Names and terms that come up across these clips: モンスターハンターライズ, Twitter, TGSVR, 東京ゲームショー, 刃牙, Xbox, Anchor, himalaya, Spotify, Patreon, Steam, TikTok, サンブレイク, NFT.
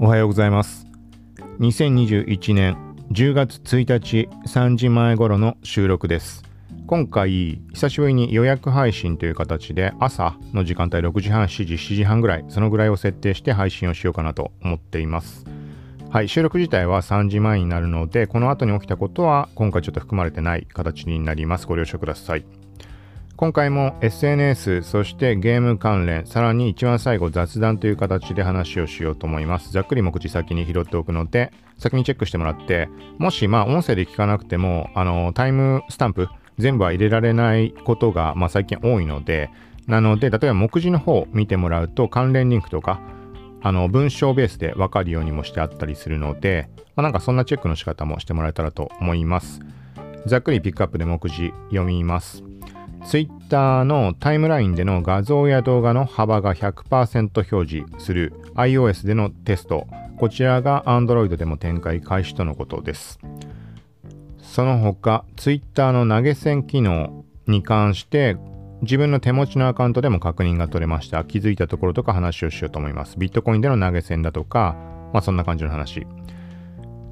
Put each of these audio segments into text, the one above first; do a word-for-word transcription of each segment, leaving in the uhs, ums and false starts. おはようございます。にせんにじゅういちねんじゅうがつついたちさんじまえ頃の収録です。今回久しぶりに予約配信という形で朝の時間帯ろくじはんしちじしちじはんぐらい、そのぐらいを設定して配信をしようかなと思っています。はい、収録自体はさんじまえになるので、この後に起きたことは今回ちょっと含まれてない形になります。ご了承ください。今回も エスエヌエス、 そしてゲーム関連、さらに一番最後雑談という形で話をしようと思います。ざっくり目次先に拾っておくので、先にチェックしてもらって、もしまあ音声で聞かなくてもあのタイムスタンプ全部は入れられないことが、まあ、最近多いので、なので例えば目次の方を見てもらうと関連リンクとかあの文章ベースで分かるようにもしてあったりするので、まあ、なんかそんなチェックの仕方もしてもらえたらと思います。ざっくりピックアップで目次読みます。ツイッターのタイムラインでの画像や動画の幅が ひゃくパーセント 表示する iOS でのテスト、こちらが Android でも展開開始とのことです。その他ツイッターの投げ銭機能に関して自分の手持ちのアカウントでも確認が取れました。気づいたところとか話をしようと思います。ビットコインでの投げ銭だとか、まあそんな感じの話。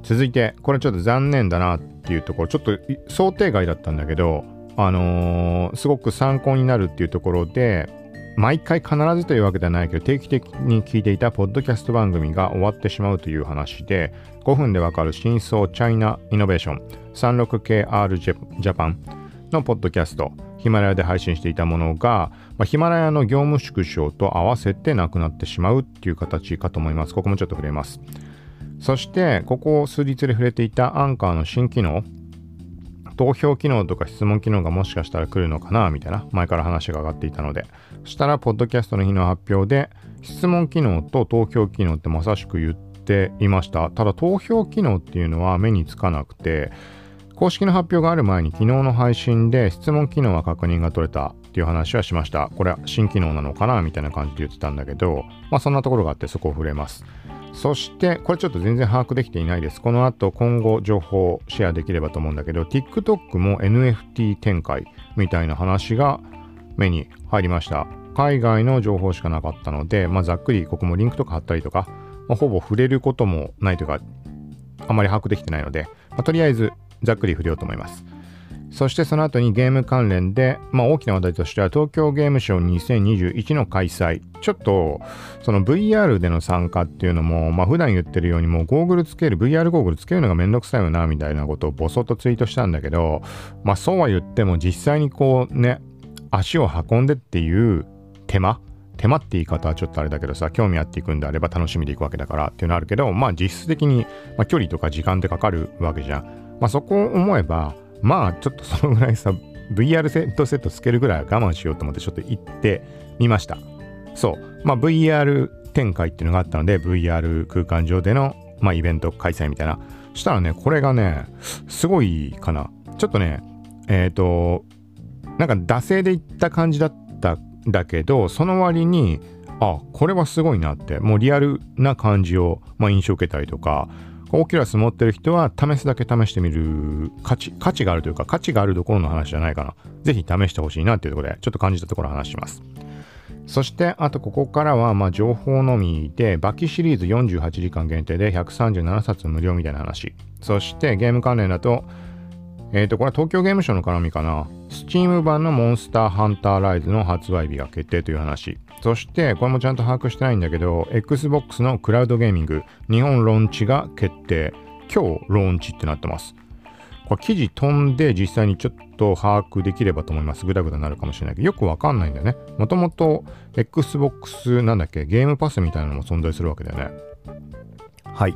続いてこれちょっと残念だなっていうところ、ちょっと想定外だったんだけどあのー、すごく参考になるっていうところで、毎回必ずというわけではないけど定期的に聞いていたポッドキャスト番組が終わってしまうという話で、ごふんでわかる真相チャイナイノベーション さんじゅうろくケーアール ジャパンのポッドキャスト、ヒマラヤで配信していたものが、まあ、ヒマラヤの業務縮小と合わせてなくなってしまうっていう形かと思います。ここもちょっと触れます。そしてここ数日で触れていたアンカーの新機能、投票機能とか質問機能がもしかしたら来るのかなみたいな前から話が上がっていたので、そしたらポッドキャストの日の発表で質問機能と投票機能ってまさしく言っていました。ただ投票機能っていうのは目につかなくて、公式の発表がある前に昨日の配信で質問機能は確認が取れたっていう話はしました。これは新機能なのかなみたいな感じで言ってたんだけど、まあそんなところがあってそこを触れます。そしてこれちょっと全然把握できていないです。この後今後情報をシェアできればと思うんだけど、 TikTok も エヌエフティー 展開みたいな話が目に入りました。海外の情報しかなかったので、まあ、ざっくりここもリンクとか貼ったりとか、まあ、ほぼ触れることもないというかあまり把握できてないので、まあ、とりあえずざっくり触れようと思います。そしてその後にゲーム関連で、まあ、大きな話題としては東京ゲームショウにせんにじゅういちの開催、ちょっとその ブイアール での参加っていうのも、まあ、普段言ってるようにもうゴーグルつける ブイアール ゴーグルつけるのがめんどくさいよなみたいなことをボソッとツイートしたんだけど、まあそうは言っても実際にこうね足を運んでっていう手間手間って言い方はちょっとあれだけどさ、興味あっていくんであれば楽しみでいくわけだからっていうのはあるけど、まあ実質的に、まあ、距離とか時間ってかかるわけじゃん。まあそこを思えばまあちょっとそのぐらいさ ブイアール セットセットつけるぐらいは我慢しようと思ってちょっと行ってみました。そうまあ ブイアール 展開っていうのがあったので ブイアール 空間上でのまあイベント開催みたいなしたらね、これがねすごいかな、ちょっとねえっとなんか惰性で行った感じだっただけど、その割にあこれはすごいなってもうリアルな感じをまあ印象受けたりとか、オキュラス持ってる人は試すだけ試してみる価値、価値があるというか価値があるどころの話じゃないかな。ぜひ試してほしいなっていうところでちょっと感じたところを話します。そしてあとここからはまあ情報のみでバキシリーズよんじゅうはちじかん限定でひゃくさんじゅうななさつ無料みたいな話。そしてゲーム関連だと、えっとこれは東京ゲームショウの絡みかな。Steam 版のモンスターハンターライズの発売日が決定という話。そしてこれもちゃんと把握してないんだけど Xbox のクラウドゲーミング日本ローンチが決定、今日ローンチってなってます。これ記事飛んで実際にちょっと把握できればと思います。グダグダになるかもしれないけどよくわかんないんだよね。もともと Xbox なんだっけゲームパスみたいなのも存在するわけだよね。はい、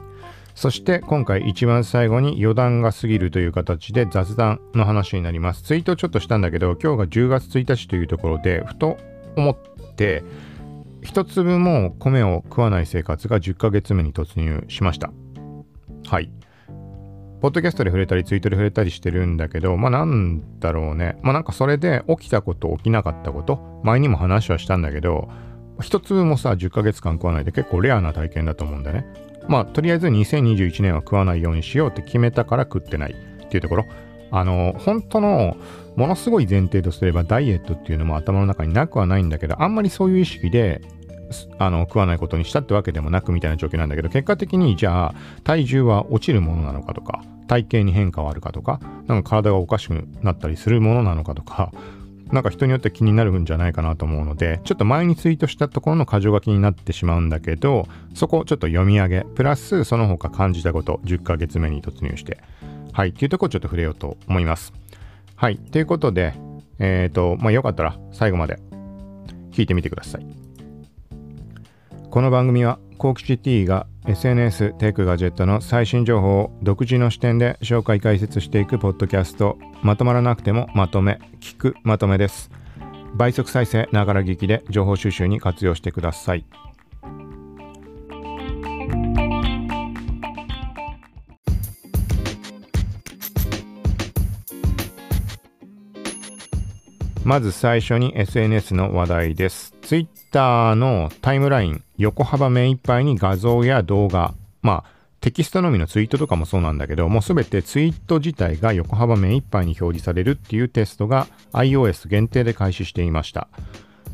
そして今回一番最後に余談が過ぎるという形で雑談の話になります。ツイートちょっとしたんだけど、今日がじゅうがつついたちというところでふと思ってで一粒も米を食わない生活がじゅっかげつめに突入しました。はいポッドキャストで触れたりツイートで触れたりしてるんだけど、まあなんだろうね、まあなんかそれで起きたこと起きなかったこと前にも話はしたんだけど、一粒もさじゅっかげつかん食わないで結構レアな体験だと思うんだね。まあとりあえずにせんにじゅういちねんは食わないようにしようって決めたから食ってないっていうところ、あの本当のものすごい前提とすればダイエットっていうのも頭の中になくはないんだけど、あんまりそういう意識であの食わないことにしたってわけでもなくみたいな状況なんだけど、結果的にじゃあ体重は落ちるものなのかとか、体型に変化はあるかとか、なんか体がおかしくなったりするものなのかとか、なんか人によっては気になるんじゃないかなと思うので、ちょっと前にツイートしたところの箇条書きになってしまうんだけど、そこをちょっと読み上げプラスその他感じたことじゅっかげつめに突入してはいっていうところをちょっと触れようと思います。はいということで、えっとまあよかったら最後まで聞いてみてください。この番組はコウキチ T が エスエヌエス テックガジェットの最新情報を独自の視点で紹介解説していくポッドキャスト、まとまらなくてもまとめ聞くまとめです。倍速再生ながら聞きで情報収集に活用してください。まず最初に エスエヌエス の話題です。Twitter のタイムライン、横幅目いっぱいに画像や動画、まあテキストのみのツイートとかもそうなんだけど、もうすべてツイート自体が横幅目いっぱいに表示されるっていうテストが iOS 限定で開始していました。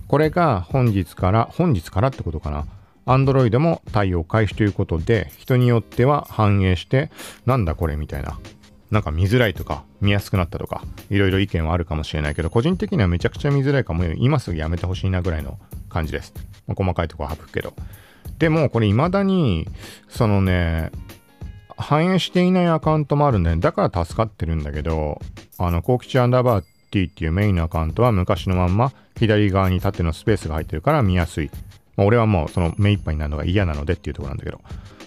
これが本日から、本日からってことかな。Android も対応開始ということで、人によっては反映して、なんだこれみたいな。なんか見づらいとか見やすくなったとかいろいろ意見はあるかもしれないけど、個人的にはめちゃくちゃ見づらいかも今すぐやめてほしいなぐらいの感じです。まあ、細かいところは省くけど、でもこれ未だにそのね反映していないアカウントもあるんだよね。だから助かってるんだけど、あのコウキチアンダーバー T っていうメインのアカウントは昔のまんま左側に縦のスペースが入ってるから見やすい。まあ、俺はもうその目いっぱいになるのが嫌なのでっていうところなんだけど、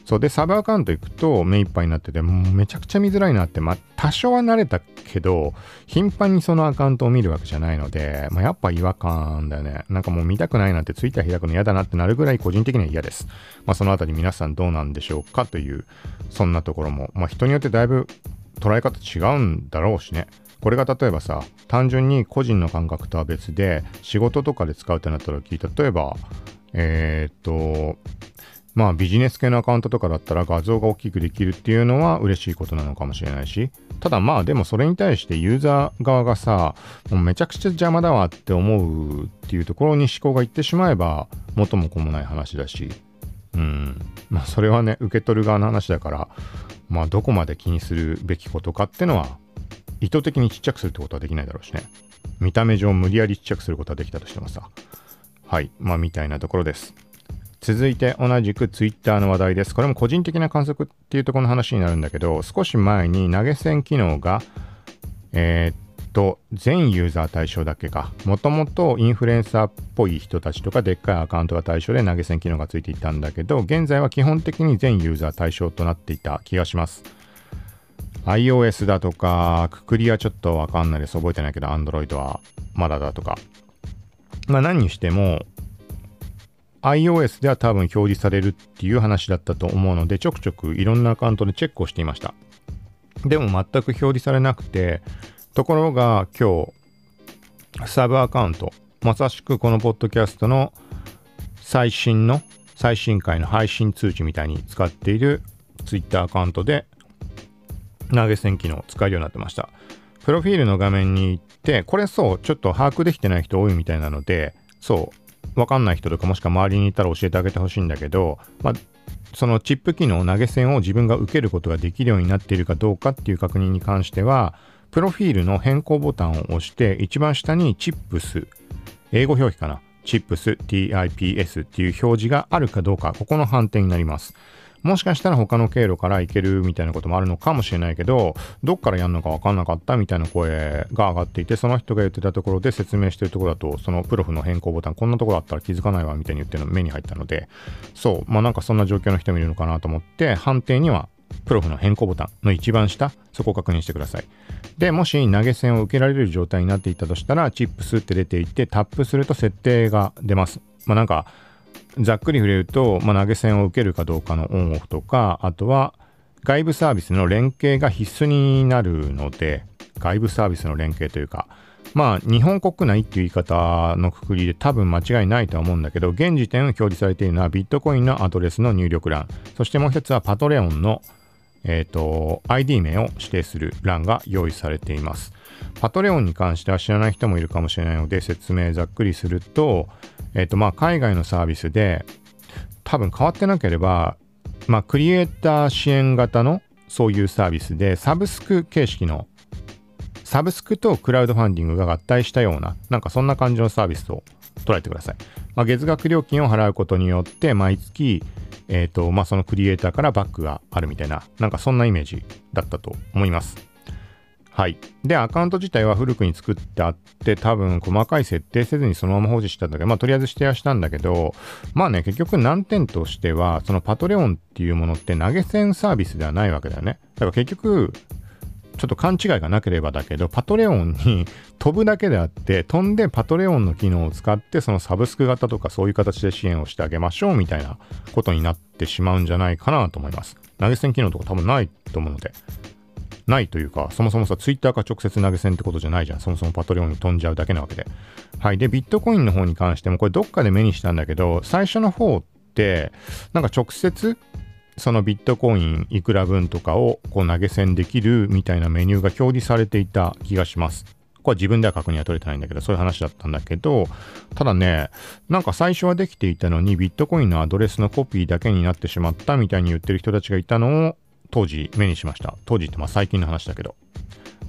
そうでサブアカウント行くと目いっぱいになってて、もうめちゃくちゃ見づらいなって、まあ多少は慣れたけど頻繁にそのアカウントを見るわけじゃないので、まあ、やっぱ違和感だよね。なんかもう見たくないなって、ツイッター開くの嫌だなってなるぐらい個人的には嫌です。まあそのあたり皆さんどうなんでしょうかという、そんなところもまあ人によってだいぶ捉え方違うんだろうしね。これが例えばさ、単純に個人の感覚とは別で仕事とかで使うってなった時、例えばえーっとまあビジネス系のアカウントとかだったら画像が大きくできるっていうのは嬉しいことなのかもしれないし、ただまあでもそれに対してユーザー側がさ、もうめちゃくちゃ邪魔だわって思うっていうところに思考がいってしまえば元も子もない話だし、うんまあそれはね受け取る側の話だから、まあどこまで気にするべきことかってのは意図的にちっちゃくするってことはできないだろうしね。見た目上無理やりちっちゃくすることはできたとしてもさ、はいまあみたいなところです。続いて同じくツイッターの話題です。これも個人的な観測っていうところの話になるんだけど、少し前に投げ銭機能がえー、っと全ユーザー対象だっけか、もともとインフルエンサーっぽい人たちとかでっかいアカウントが対象で投げ銭機能がついていたんだけど、現在は基本的に全ユーザー対象となっていた気がします。 iOS だとかくくりはちょっとわかんないです、覚えてないけど Android はまだだとか、まあ何にしてもiOS では多分表示されるっていう話だったと思うので、ちょくちょくいろんなアカウントでチェックをしていました。でも全く表示されなくて、ところが今日サブアカウント、まさしくこのポッドキャストの最新の最新回の配信通知みたいに使っている Twitter アカウントで投げ銭機能を使えるようになってました。プロフィールの画面に行って、これそうちょっと把握できてない人多いみたいなので、そうわかんない人とかもしくは周りにいたら教えてあげてほしいんだけど、まあ、そのチップ機能投げ銭を自分が受けることができるようになっているかどうかっていう確認に関しては、プロフィールの変更ボタンを押して一番下にチップス、英語表記かな、チップス ティーアイピーエス っていう表示があるかどうか、ここの判定になります。もしかしたら他の経路から行けるみたいなこともあるのかもしれないけど、どっからやるのか分かんなかったみたいな声が上がっていて、その人が言ってたところで説明してるところだと、そのプロフの変更ボタンこんなところあったら気づかないわみたいに言ってるの目に入ったので、そうまあなんかそんな状況の人もいるのかなと思って、判定にはプロフの変更ボタンの一番下、そこを確認してください。でもし投げ銭を受けられる状態になっていたとしたら、チップスって出ていてタップすると設定が出ます。まあなんかざっくり触れると、まあ、投げ銭を受けるかどうかのオンオフとか、あとは外部サービスの連携が必須になるので、外部サービスの連携というか、まあ日本国内っていう言い方のくくりで多分間違いないとは思うんだけど、現時点表示されているのはビットコインのアドレスの入力欄、そしてもう一つはパトレオンのえっと、アイディー 名を指定する欄が用意されています。パトレオンに関しては知らない人もいるかもしれないので説明ざっくりすると、えっと、まあ海外のサービスで多分変わってなければ、まあクリエイター支援型のそういうサービスでサブスク形式のサブスクとクラウドファンディングが合体したような、なんかそんな感じのサービスを捉えてください。まあ、月額料金を払うことによって毎月、えっと、まあそのクリエイターからバックがあるみたいな、なんかそんなイメージだったと思います。はい。で、アカウント自体は古くに作ってあって、多分細かい設定せずにそのまま保持したんだけど、まあとりあえず指定はしたんだけど、まあね、結局難点としては、そのパトレオンっていうものって投げ銭サービスではないわけだよね。だから結局、ちょっと勘違いがなければだけど、パトレオンに飛ぶだけであって、飛んでパトレオンの機能を使って、そのサブスク型とかそういう形で支援をしてあげましょうみたいなことになってしまうんじゃないかなと思います。投げ銭機能とか多分ないと思うので。ないというか、そもそもさ、ツイッターか直接投げ銭ってことじゃないじゃん。そもそもパトレオンに飛んじゃうだけなわけで。はい。で、ビットコインの方に関しても、これどっかで目にしたんだけど、最初の方って、なんか直接、そのビットコインいくら分とかをこう投げ銭できるみたいなメニューが表示されていた気がします。これは自分では確認は取れてないんだけど、そういう話だったんだけど、ただね、なんか最初はできていたのにビットコインのアドレスのコピーだけになってしまったみたいに言ってる人たちがいたのを当時目にしました。当時ってまあ最近の話だけど。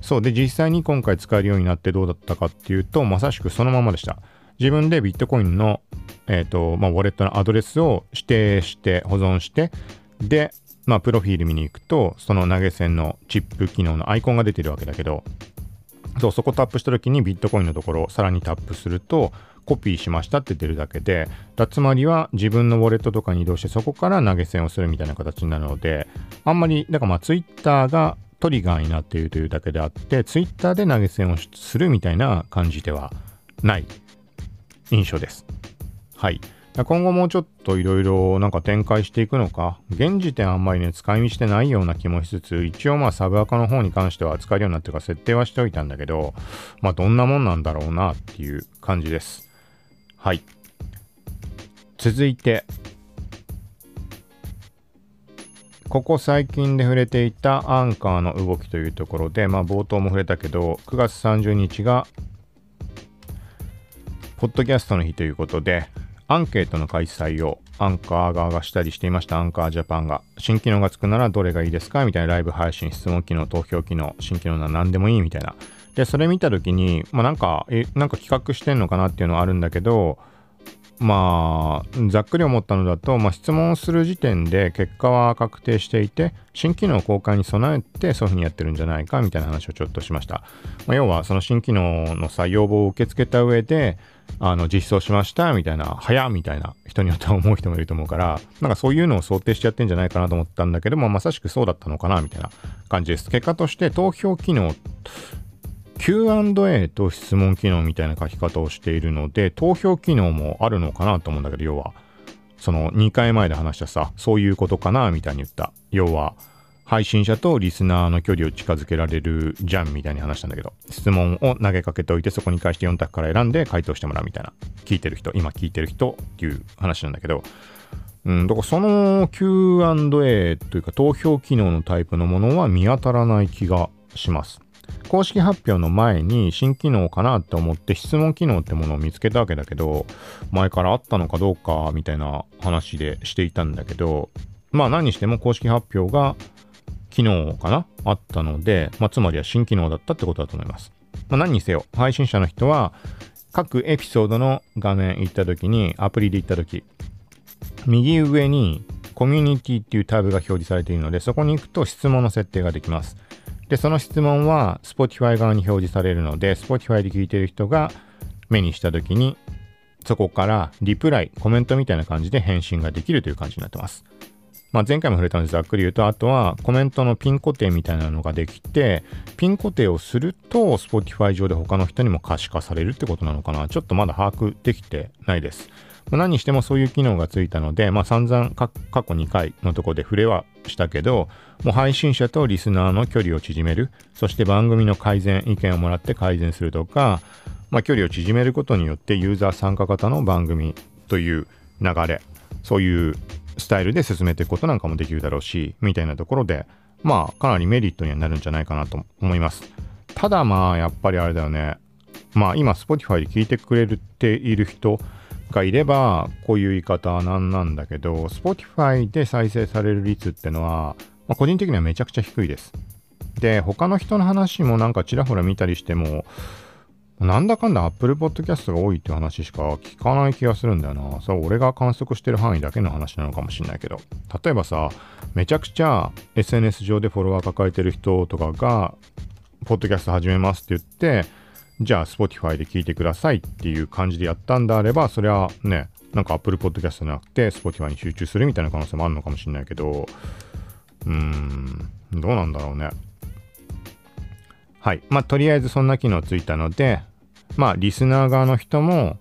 そうで、実際に今回使えるようになってどうだったかっていうと、まさしくそのままでした。自分でビットコインの、えーと、まあ、ウォレットのアドレスを指定して保存して、で、まあ、プロフィール見に行くと、その投げ銭のチップ機能のアイコンが出てるわけだけど、そう、そこタップした時にビットコインのところをさらにタップすると、コピーしましたって出るだけで、だつまりは自分のウォレットとかに移動して、そこから投げ銭をするみたいな形になるので、あんまり、だからまあ、ツイッターがトリガーになっているというだけであって、ツイッターで投げ銭をするみたいな感じではない印象です。はい。今後もうちょっといろいろなんか展開していくのか、現時点あんまりね、使い道してないような気もしつつ、一応まあサブアカの方に関しては使えるようになってるから設定はしておいたんだけど、まあどんなもんなんだろうなっていう感じです。はい。続いて、ここ最近で触れていたアンカーの動きというところで、まあ冒頭も触れたけど、くがつさんじゅうにちが、ポッドキャストの日ということで、アンケートの開催をアンカー側がしたりしていました。アンカージャパンが新機能がつくならどれがいいですかみたいなライブ配信、質問機能、投票機能、新機能なら何でもいいみたいな。で、それ見たときに、まあなんか、え、なんか企画してんのかなっていうのはあるんだけど、まあ、ざっくり思ったのだと、まあ質問をする時点で結果は確定していて、新機能公開に備えてそういうふうにやってるんじゃないかみたいな話をちょっとしました。まあ、要はその新機能のさ、要望を受け付けた上で、あの実装しましたみたいな、早みたいな人によっては思う人もいると思うから、なんかそういうのを想定してやってんじゃないかなと思ったんだけども、まさしくそうだったのかなみたいな感じです。結果として投票機能 キューアンドエー と質問機能みたいな書き方をしているので、投票機能もあるのかなと思うんだけど、要はそのにかいまえで話したさ、そういうことかなみたいに言った、要は配信者とリスナーの距離を近づけられるじゃんみたいに話したんだけど、質問を投げかけておいて、そこに対してよん択から選んで回答してもらうみたいな、聞いてる人、今聞いてる人っていう話なんだけど、うん、だからその キューアンドエー というか投票機能のタイプのものは見当たらない気がします。公式発表の前に新機能かなって思って質問機能ってものを見つけたわけだけど、前からあったのかどうかみたいな話でしていたんだけど、まあ何にしても公式発表が機能かなあったので、まあ、つまりは新機能だったってことだと思います。まあ、何にせよ、配信者の人は各エピソードの画面行ったときに、アプリで行ったとき、右上にコミュニティっていうタブが表示されているので、そこに行くと質問の設定ができます。で、その質問は Spotify 側に表示されるので、Spotify で聞いている人が目にしたときに、そこからリプライ、コメントみたいな感じで返信ができるという感じになってます。まあ、前回も触れたのでざっくり言うと、あとはコメントのピン固定みたいなのができて、ピン固定をすると Spotify 上で他の人にも可視化されるってことなのかな。ちょっとまだ把握できてないです。何にしてもそういう機能がついたので、まあ散々過去にかいのところで触れはしたけど、もう配信者とリスナーの距離を縮める、そして番組の改善、意見をもらって改善するとか、まあ距離を縮めることによってユーザー参加型の番組という流れ、そういうスタイルで進めていくことなんかもできるだろうし、みたいなところで、まあかなりメリットにはなるんじゃないかなと思います。ただまあやっぱりあれだよね、まあ今 Spotify で聞いてくれている人がいればこういう言い方はなんなんだけど、 Spotify で再生される率ってのは、まあ、個人的にはめちゃくちゃ低いです。で他の人の話もなんかちらほら見たりしても、なんだかんだ Apple Podcast が多いって話しか聞かない気がするんだよな。それ俺が観測してる範囲だけの話なのかもしれないけど、例えばさ、めちゃくちゃ エスエヌエス 上でフォロワー抱えてる人とかがポッドキャスト始めますって言って、じゃあ Spotify で聞いてくださいっていう感じでやったんであれば、それはね、なんか Apple Podcast じゃなくて Spotify に集中するみたいな可能性もあるのかもしれないけど、うーん、どうなんだろうね。はい、まあとりあえずそんな機能ついたので、まあリスナー側の人も、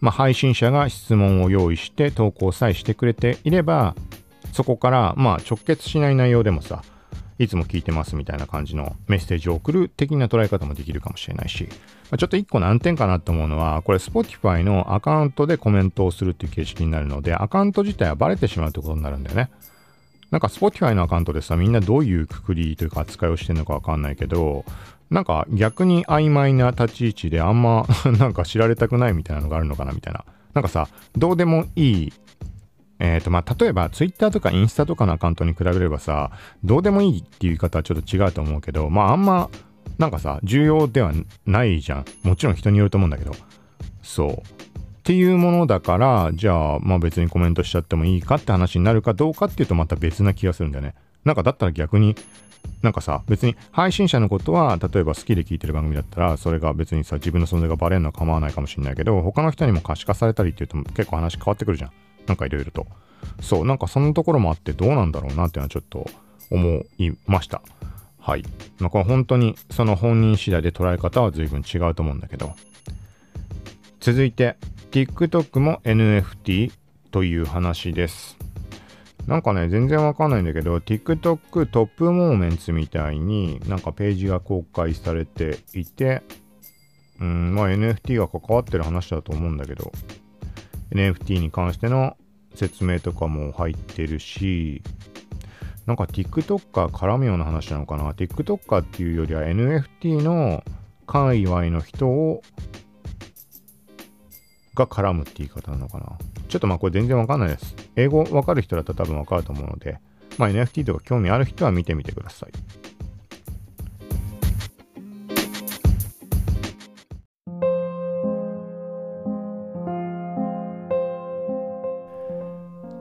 まあ、配信者が質問を用意して投稿さえしてくれていれば、そこからまあ直結しない内容でもさ、いつも聞いてますみたいな感じのメッセージを送る的な捉え方もできるかもしれないし、まあ、ちょっと一個難点かなと思うのは、これ Spotify のアカウントでコメントをするっていう形式になるので、アカウント自体はバレてしまうってことになるんだよね。なんか Spotify のアカウントでさ、みんなどういうくくりというか扱いをしてるのかわかんないけど、なんか逆に曖昧な立ち位置であんまなんか知られたくないみたいなのがあるのかなみたいな。なんかさ、どうでもいい、えっとまあ例えば Twitter とかインスタとかのアカウントに比べればさ、どうでもいいっていう言い方はちょっと違うと思うけど、まああんまなんかさ、重要ではないじゃん。もちろん人によると思うんだけど、そう。っていうものだから、じゃあまあ別にコメントしちゃってもいいかって話になるかどうかっていうとまた別な気がするんだよね。なんかだったら逆になんかさ、別に配信者のことは例えば好きで聞いてる番組だったら、それが別にさ自分の存在がバレるのは構わないかもしれないけど、他の人にも可視化されたりっていうと結構話変わってくるじゃん、なんかいろいろと。そう、なんかそのところもあってどうなんだろうなっていうのはちょっと思いました。はい、まあ、これ本当にその本人次第で捉え方は随分違うと思うんだけど、続いてTikTok も エヌエフティー という話です。なんかね、全然わかんないんだけど、TikTok トップモーメンツみたいになんかページが公開されていて、うん、まあ エヌエフティー が関わってる話だと思うんだけど、エヌエフティー に関しての説明とかも入ってるし、なんか TikToker 絡むような話なのかな。TikToker っていうよりは エヌエフティー の界隈の人をが絡むって言い方なのかな。ちょっとまあこれ全然わかんないです。英語わかる人だったら多分わかると思うので、まあ エヌエフティー とか興味ある人は見てみてください。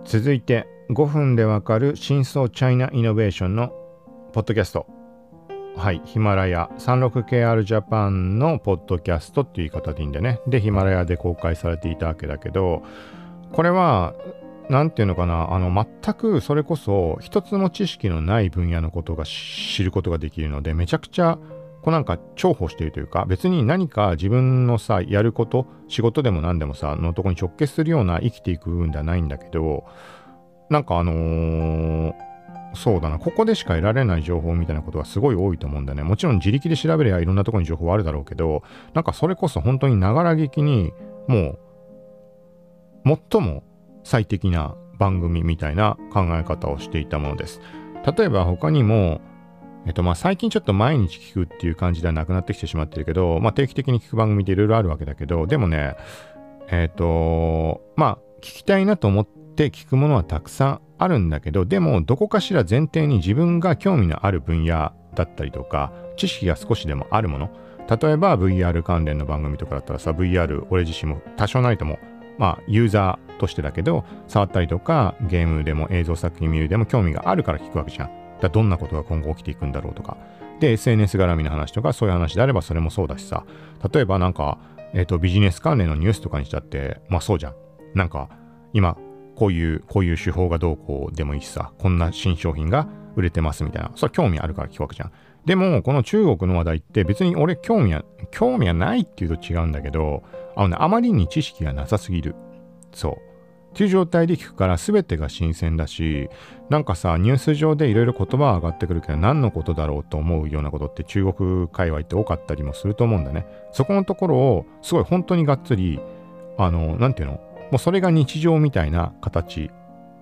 続いてごふんでわかる深層チャイナイノベーションのポッドキャスト。はい、ヒマラヤ さんじゅうろくケーアール ジャパンのポッドキャストっていう言い方でいいんだよね。でヒマラヤで公開されていたわけだけど、これはなんていうのかな、あの全くそれこそ一つも知識のない分野のことが知ることができるので、めちゃくちゃこうなんか重宝しているというか、別に何か自分のさやること、仕事でも何でもさのとこに直結するような生きていく部分ではないんだけど、なんかあのーそうだな、ここでしか得られない情報みたいなことがすごい多いと思うんだよね。もちろん自力で調べればいろんなところに情報はあるだろうけど、なんかそれこそ本当にながら劇にもう最も最適な番組みたいな考え方をしていたものです。例えば他にもえっとまあ最近ちょっと毎日聞くっていう感じではなくなってきてしまってるけど、まあ定期的に聞く番組でいろいろあるわけだけど、でもねえっとまあ聞きたいなと思って聞くものはたくさんあるんだけど、でもどこかしら前提に自分が興味のある分野だったりとか知識が少しでもあるもの、例えば ブイアール 関連の番組とかだったらさ、 ブイアール 俺自身も多少ないともまあユーザーとしてだけど触ったりとか、ゲームでも映像作品見るでも興味があるから聞くわけじゃん。だからどんなことが今後起きていくんだろうとかで、 エスエヌエス 絡みの話とかそういう話であればそれもそうだしさ、例えばなんか、えーと、ビジネス関連のニュースとかにしたってまあそうじゃん。なんか今こういう、こういう手法がどうこうでもいいしさ、こんな新商品が売れてますみたいな。それ興味あるから聞くわけじゃん。でも、この中国の話題って別に俺興味は、興味はないっていうと違うんだけど、あのね、あまりに知識がなさすぎる。そう。っていう状態で聞くから全てが新鮮だし、なんかさ、ニュース上でいろいろ言葉が上がってくるけど、何のことだろうと思うようなことって中国界隈って多かったりもすると思うんだね。そこのところを、すごい本当にがっつり、あの、なんていうの?もうそれが日常みたいな形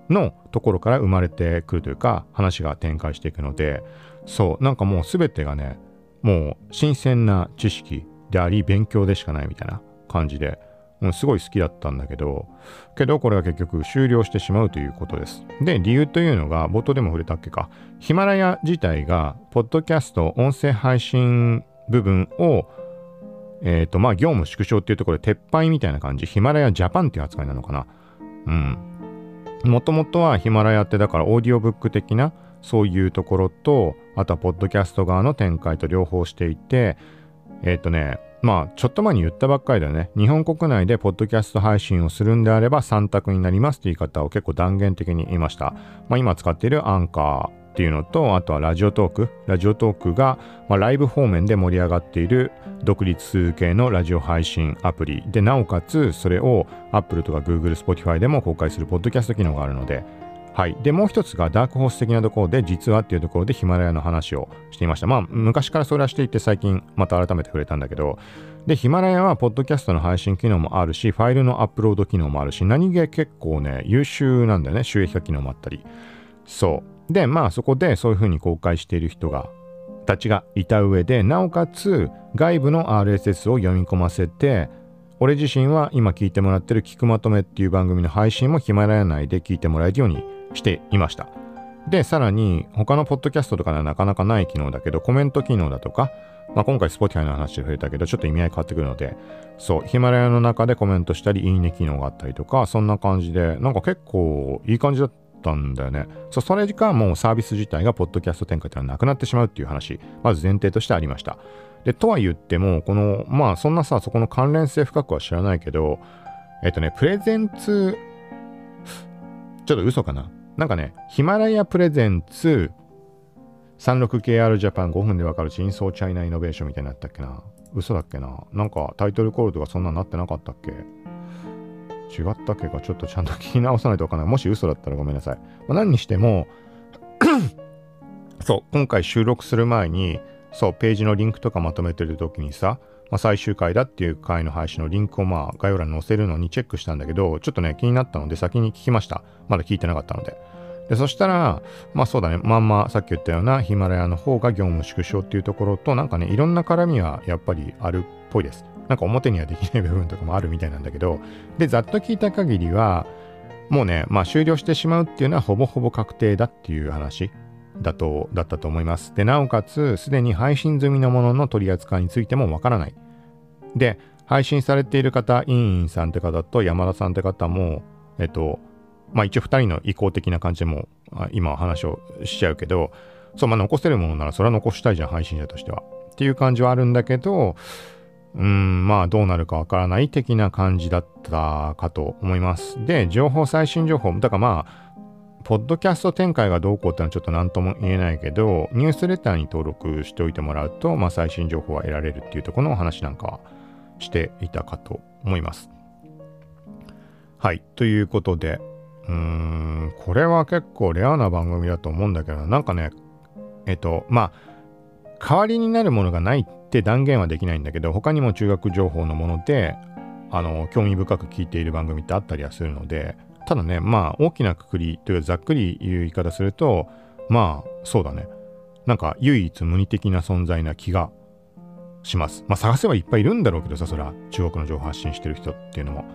のところから生まれてくるというか、話が展開していくので、そうなんかもう全てがね、もう新鮮な知識であり勉強でしかないみたいな感じで、うん、すごい好きだったんだけどけどこれは結局終了してしまうということです。で、理由というのが冒頭でも触れたっけか、ヒマラヤ自体がポッドキャスト音声配信部分をえっとまあ業務縮小っていうところで撤廃みたいな感じ、ヒマラヤジャパンっていう扱いなのかな。うん、もともとはヒマラヤってだからオーディオブック的なそういうところと、あとはポッドキャスト側の展開と両方していて、えっとねまあちょっと前に言ったばっかりだよね。日本国内でポッドキャスト配信をするんであればさん択になりますって言い方を結構断言的に言いました。まあ今使っているアンカーっていうのと、あとはラジオトークラジオトークが、まあ、ライブ方面で盛り上がっている独立系のラジオ配信アプリで、なおかつそれを Apple とか Google、Spotify でも公開するポッドキャスト機能があるので、はい。でもう一つがダークホース的なところで、実はっていうところでヒマラヤの話をしていました。まあ昔からそれはしていて、最近また改めて触れたんだけど、でヒマラヤはポッドキャストの配信機能もあるし、ファイルのアップロード機能もあるし、何気結構ね優秀なんだよね。収益化機能もあったり、そうでまあそこでそういう風に公開している人がたちがいた上で、なおかつ外部の アールエスエス を読み込ませて、俺自身は今聞いてもらってる聞くまとめっていう番組の配信もヒマラヤ内で聞いてもらえるようにしていました。でさらに他のポッドキャストとかではなかなかない機能だけど、コメント機能だとか、まあ、今回 Spotify の話で触れたけどちょっと意味合い変わってくるので、そうヒマラヤの中でコメントしたりいいね機能があったりとか、そんな感じでなんか結構いい感じだったんだよね。 そう、それかもうサービス自体がポッドキャスト展開というのはなくなってしまうっていう話、まず前提としてありました。でとは言ってもこのまあそんなさそこの関連性深くは知らないけど、えっとねプレゼンツちょっと嘘かな。なんかね、ヒマラヤプレゼンツ さんじゅうろくケーアール ジャパンごふんでわかる人相チャイナイノベーションみたいになったっけな。嘘だっけな。なんかタイトルコールとかそんなになってなかったっけ、違ったっけか、ちょっとちゃんと聞き直さないとわかんない。もし嘘だったらごめんなさい。まあ、何にしてもそう今回収録する前にそうページのリンクとかまとめてる時にさ、まあ、最終回だっていう回の配信のリンクをまあ概要欄に載せるのにチェックしたんだけど、ちょっとね気になったので先に聞きました。まだ聞いてなかったので。でそしたらまあそうだね、まんまさっき言ったようなヒマラヤの方が業務縮小っていうところと、なんかねいろんな絡みはやっぱりあるっぽいです。なんか表にはできない部分とかもあるみたいなんだけど、でざっと聞いた限りはもうねまあ終了してしまうっていうのはほぼほぼ確定だっていう話だとだったと思います。でなおかつすでに配信済みのものの取り扱いについてもわからない。で配信されている方、インインさんって方と山田さんって方もえっとまあ一応ふたりの意向的な感じでも今は話をしちゃうけど、そうまあ残せるものならそれは残したいじゃん、配信者としてはっていう感じはあるんだけど、うーんまあどうなるかわからない的な感じだったかと思います。で情報最新情報だからまあポッドキャスト展開がどうこうってのはちょっと何とも言えないけど、ニュースレターに登録しておいてもらうと、まあ、最新情報は得られるっていうところのお話なんかはしていたかと思います。はい、ということで、うーんこれは結構レアな番組だと思うんだけど、なんかねえっとまあ代わりになるものがないって断言はできないんだけど、他にも中学情報のものであの興味深く聞いている番組ってあったりはするので、ただねまあ大きな括りというかざっくり言う言い方すると、まあそうだね、なんか唯一無二的な存在な気がします。まあ探せばいっぱいいるんだろうけどさ、そら中国の情報発信してる人っていうのも、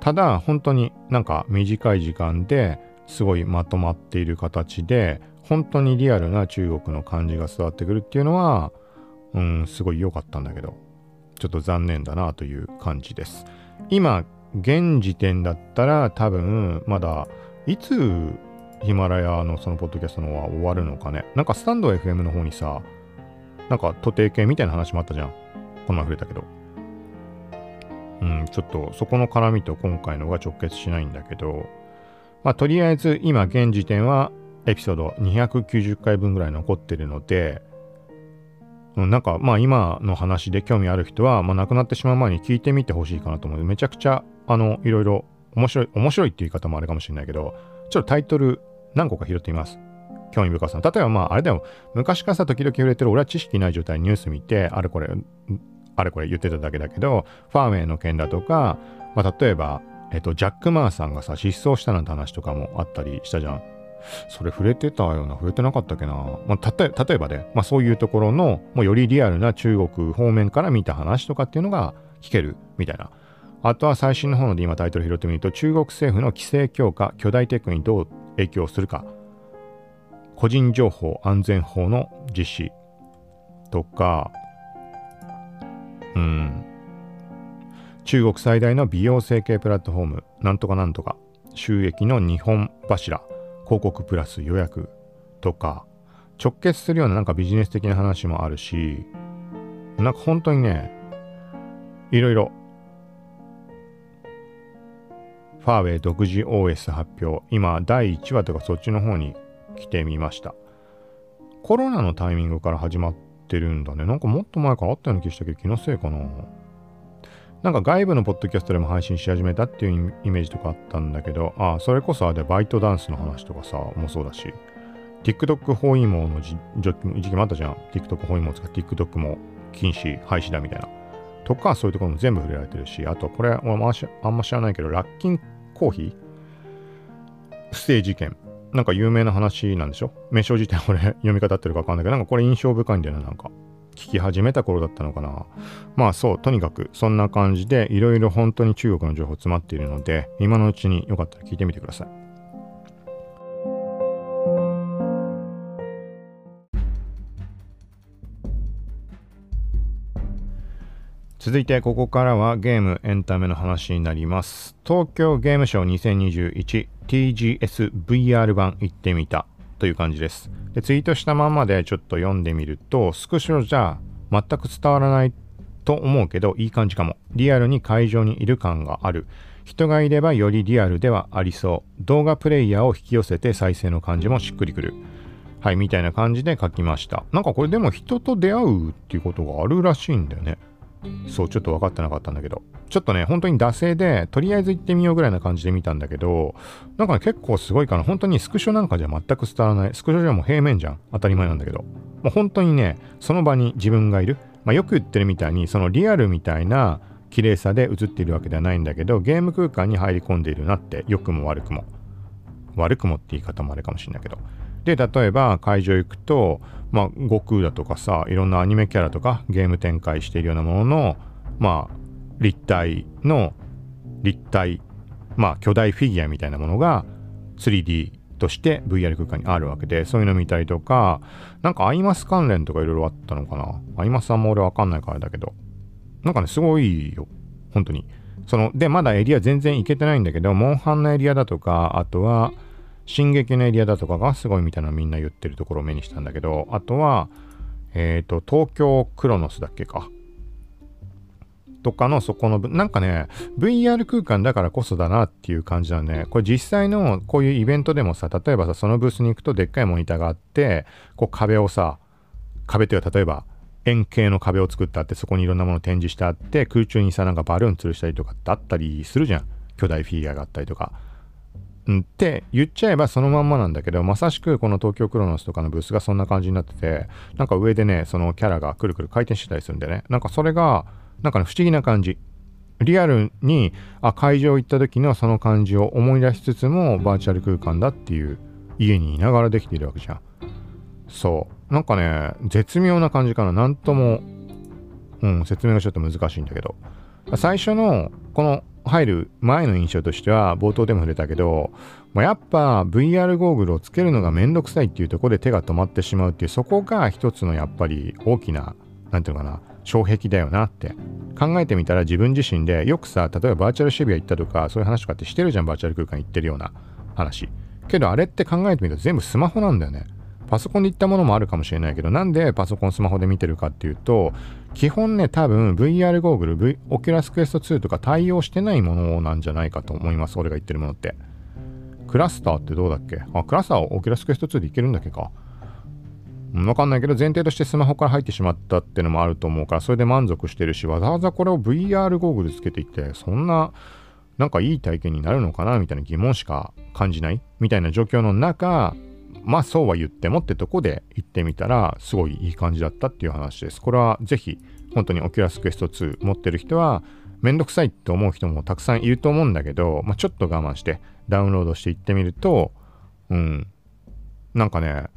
ただ本当になんか短い時間ですごいまとまっている形で本当にリアルな中国の感じが伝わってくるっていうのはうんすごい良かったんだけど、ちょっと残念だなという感じです。今現時点だったら多分まだいつヒマラヤのそのポッドキャストのは終わるのかね。なんかスタンド エフエム の方にさ、なんか徒弟系みたいな話もあったじゃん、この前触れたけど。うんちょっとそこの絡みと今回のが直結しないんだけど、まあとりあえず今現時点はエピソードにひゃくきゅうじゅっかいぶんぐらい残ってるので、なんかまあ今の話で興味ある人はまあ亡くなってしまう前に聞いてみてほしいかなと思う。めちゃくちゃあのいろいろ面白い面白いっていう言い方もあれかもしれないけど、ちょっとタイトル何個か拾ってみます、興味深さ。例えばまああれだよ、昔からさ時々触れてる、俺は知識ない状態にニュース見てあれこれあれこれ言ってただけだけど、ファーウェイの件だとか、まあ、例えばえっと、ジャック・マーさんがさ、失踪したなんて話とかもあったりしたじゃん。それ触れてたような、触れてなかったっけな。まあ、たとえ、例えばね、まあ、そういうところの、もうよりリアルな中国方面から見た話とかっていうのが聞けるみたいな。あとは最新の方ので今タイトル拾ってみると、中国政府の規制強化、巨大テックにどう影響するか、個人情報安全法の実施とか、うん、中国最大の美容整形プラットフォーム、なんとかなんとか、収益の日本柱、広告プラス予約とか、直結するようななんかビジネス的な話もあるし、なんか本当にね、いろいろ、ファーウェイ独自 オーエス 発表、今だいいちわとかそっちの方に来てみました。コロナのタイミングから始まってるんだね。なんかもっと前からあったような気がしたけど、気のせいかな。なんか外部のポッドキャストでも配信し始めたっていうイメージとかあったんだけど、ああ、それこそあれバイトダンスの話とかさ、もそうだし、TikTok 包囲網の時期もあったじゃん。TikTok 包囲網使って TikTok も禁止、廃止だみたいな。とか、そういうところも全部触れられてるし、あと、これ、俺もあんま知らないけど、ラッキンコーヒー不正事件。なんか有名な話なんでしょ？名称自体俺読み方合ってるか分かんないけど、なんかこれ印象深いんだよね、なんか。聞き始めた頃だったのかな。まあそう、とにかくそんな感じでいろいろ本当に中国の情報詰まっているので、今のうちによかったら聞いてみてください。続いてここからはゲームエンタメの話になります。東京ゲームショー にせんにじゅういちティージーエスブイアール 版行ってみたという感じです。でツイートしたまんまでちょっと読んでみると、スクショじゃ全く伝わらないと思うけどいい感じかも。リアルに会場にいる感がある。人がいればよりリアルではありそう。動画プレイヤーを引き寄せて再生の感じもしっくりくる。はいみたいな感じで書きました。なんかこれでも人と出会うっていうことがあるらしいんだよね。そう、ちょっと分かってなかったんだけど、ちょっとね本当に惰性でとりあえず行ってみようぐらいな感じで見たんだけど、なんか、ね、結構すごいかな。本当にスクショなんかじゃ全く伝わらない。スクショじゃもう平面じゃん、当たり前なんだけど、もう本当にねその場に自分がいる、まあ、よく言ってるみたいにそのリアルみたいな綺麗さで映っているわけではないんだけど、ゲーム空間に入り込んでいるなって、良くも悪くも悪くもって言い方もあれかもしれないけど。で例えば会場行くと、まあ、悟空だとかさ、いろんなアニメキャラとかゲーム展開しているようなものの、まあ、立体の立体、まあ、巨大フィギュアみたいなものが スリーディー として ブイアール 空間にあるわけで、そういうの見たりとか、なんかアイマス関連とかいろいろあったのかな。アイマスさんも俺わかんないからだけど、なんかねすごいよ本当に。そのでまだエリア全然行けてないんだけど、モンハンのエリアだとか、あとは進撃のエリアだとかがすごいみたいなみんな言ってるところを目にしたんだけど、あとはえっと東京クロノスだっけかとかの、そこのなんかね ブイアール 空間だからこそだなっていう感じだね。これ実際のこういうイベントでもさ、例えばさそのブースに行くとでっかいモニターがあって、こう壁をさ、壁というか例えば円形の壁を作ってあって、そこにいろんなものを展示してあって、空中にさなんかバルーン吊るしたりとかってあったりするじゃん。巨大フィギュアがあったりとかって言っちゃえばそのまんまなんだけど、まさしくこの東京クロノスとかのブースがそんな感じになってて、なんか上でねそのキャラがくるくる回転してたりするんでね、なんかそれがなんか、ね、不思議な感じ。リアルにあ会場行った時のその感じを思い出しつつも、バーチャル空間だっていう、家にいながらできているわけじゃん。そうなんかね絶妙な感じかな。なんとも、うん、説明がちょっと難しいんだけど、最初のこの入る前の印象としては、冒頭でも触れたけど、まあ、やっぱ ブイアール ゴーグルをつけるのがめんどくさいっていうところで手が止まってしまうっていう、そこが一つのやっぱり大きな、なんていうのかな、障壁だよなって考えてみたら、自分自身でよくさ、例えばバーチャル渋谷行ったとかそういう話とかってしてるじゃん。バーチャル空間行ってるような話けど、あれって考えてみると全部スマホなんだよね。パソコンで行ったものもあるかもしれないけど、なんでパソコンスマホで見てるかっていうと、基本ね多分 ブイアール ゴーグル、v、オキュラスクエストツーとか対応してないものなんじゃないかと思います。俺が言ってるものって。クラスターってどうだっけ。あ、クラスターオキュラスクエストツーでいけるんだっけかわかんないけど、前提としてスマホから入ってしまったってのもあると思うから、それで満足してるし、わざわざこれを ブイアール ゴーグルつけていって、そんななんかいい体験になるのかなみたいな疑問しか感じないみたいな状況の中、まあそうは言ってもってとこで行ってみたら、すごいいい感じだったっていう話です。これはぜひ本当に Oculus Quest ツー持ってる人はめんどくさいって思う人もたくさんいると思うんだけど、まあ、ちょっと我慢してダウンロードしていってみると、うん、なんかね、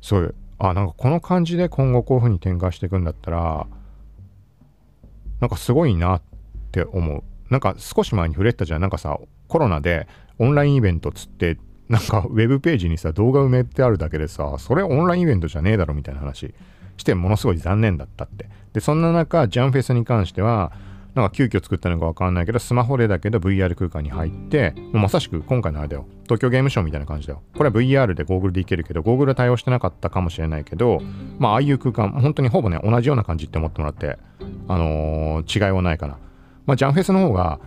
そういう、あ、なんかこの感じで今後こういう風に展開していくんだったら、なんかすごいなって思う。なんか少し前に触れたじゃん。なんかさ、コロナでオンラインイベントつって、なんかウェブページにさ、動画埋めてあるだけでさ、それオンラインイベントじゃねえだろみたいな話して、ものすごい残念だったって。で、そんな中、ジャンフェスに関しては、なんか急遽作ったのかわかんないけど、スマホでだけど ブイアール 空間に入って、もうまさしく今回のあれだよ。東京ゲームショウみたいな感じだよ。これは ブイアール で Google でいけるけど、Google は対応してなかったかもしれないけど、まあ、ああいう空間、本当にほぼね、同じような感じって思ってもらって、あのー、違いはないかな。まあ、ジャンフェスの方が、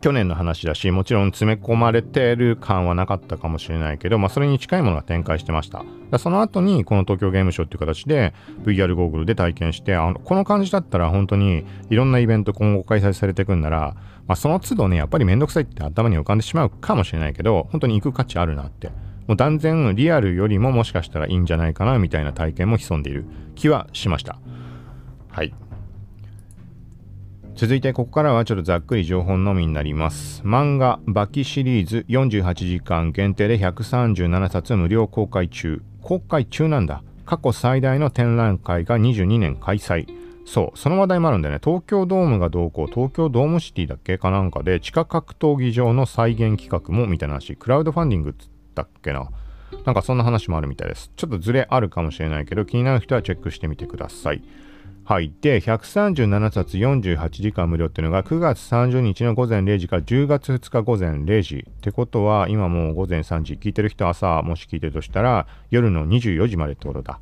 去年の話だし、もちろん詰め込まれてる感はなかったかもしれないけど、まあ、それに近いものが展開してました。だその後に、この東京ゲームショウっていう形で、ブイアール ゴーグルで体験して、あのこの感じだったら、本当にいろんなイベント今後開催されていくんなら、まあ、その都度ね、やっぱりめんどくさいって頭に浮かんでしまうかもしれないけど、本当に行く価値あるなって。もう断然リアルよりももしかしたらいいんじゃないかな、みたいな体験も潜んでいる気はしました。はい。続いてここからはちょっとざっくり情報のみになります。漫画バキシリーズよんじゅうはちじかん限定でひゃくさんじゅうななさつ無料公開中。公開中なんだ。過去最大の展覧会がにじゅうにねん開催。そう、その話題もあるんだよね。東京ドームが同行、東京ドームシティだっけかなんかで地下格闘技場の再現企画もみたいな話、クラウドファンディングだっけな、なんかそんな話もあるみたいです。ちょっとズレあるかもしれないけど、気になる人はチェックしてみてください。はい。で、ひゃくさんじゅうななさつよんじゅうはちじかん無料っていうのがくがつさんじゅうにちのごぜんれいじからじゅうがつふつかごぜんれいじ。ってことは、今もうごぜんさんじ、聞いてる人朝、もし聞いてるとしたら、夜のにじゅうよじまでってことだ。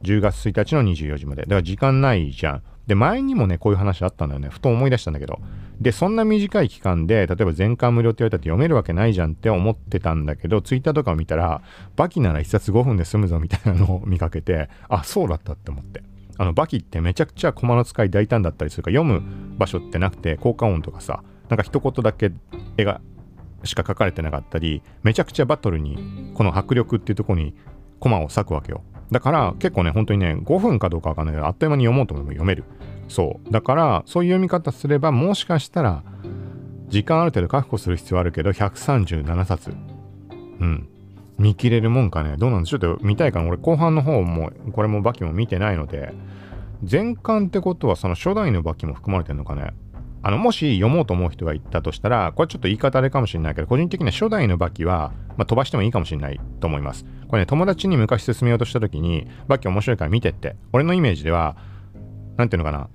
じゅうがつついたちのにじゅうよじまで。だから時間ないじゃん。で、前にもね、こういう話あったんだよね。ふと思い出したんだけど。で、そんな短い期間で、例えば全巻無料って言われたって読めるわけないじゃんって思ってたんだけど、ツイッターとかを見たら、バキならいっさつごふんで済むぞみたいなのを見かけて、あ、そうだったって思って。あのバキってめちゃくちゃコマの使い大胆だったりするから、読む場所ってなくて、効果音とかさ、なんか一言だけ絵がしか描かれてなかったり、めちゃくちゃバトルにこの迫力っていうところにコマを割くわけよ。だから結構ね、本当にね、ごふんかどうかわかんないけど、あっという間に読もうと思っても読める。そうだから、そういう読み方すれば、もしかしたら時間ある程度確保する必要あるけど、ひゃくさんじゅうななさつ、うん見切れるもんかね。どうなんでしょう。ちょっと見たいから、俺後半の方もこれもバキも見てないので、全巻ってことはその初代のバキも含まれてんのかね。あのもし読もうと思う人がいたとしたら、これちょっと言い方あれかもしれないけど、個人的には初代のバキは、まあ、飛ばしてもいいかもしれないと思います。これね、友達に昔進めようとした時に、バキ面白いから見てって、俺のイメージではなんていうのか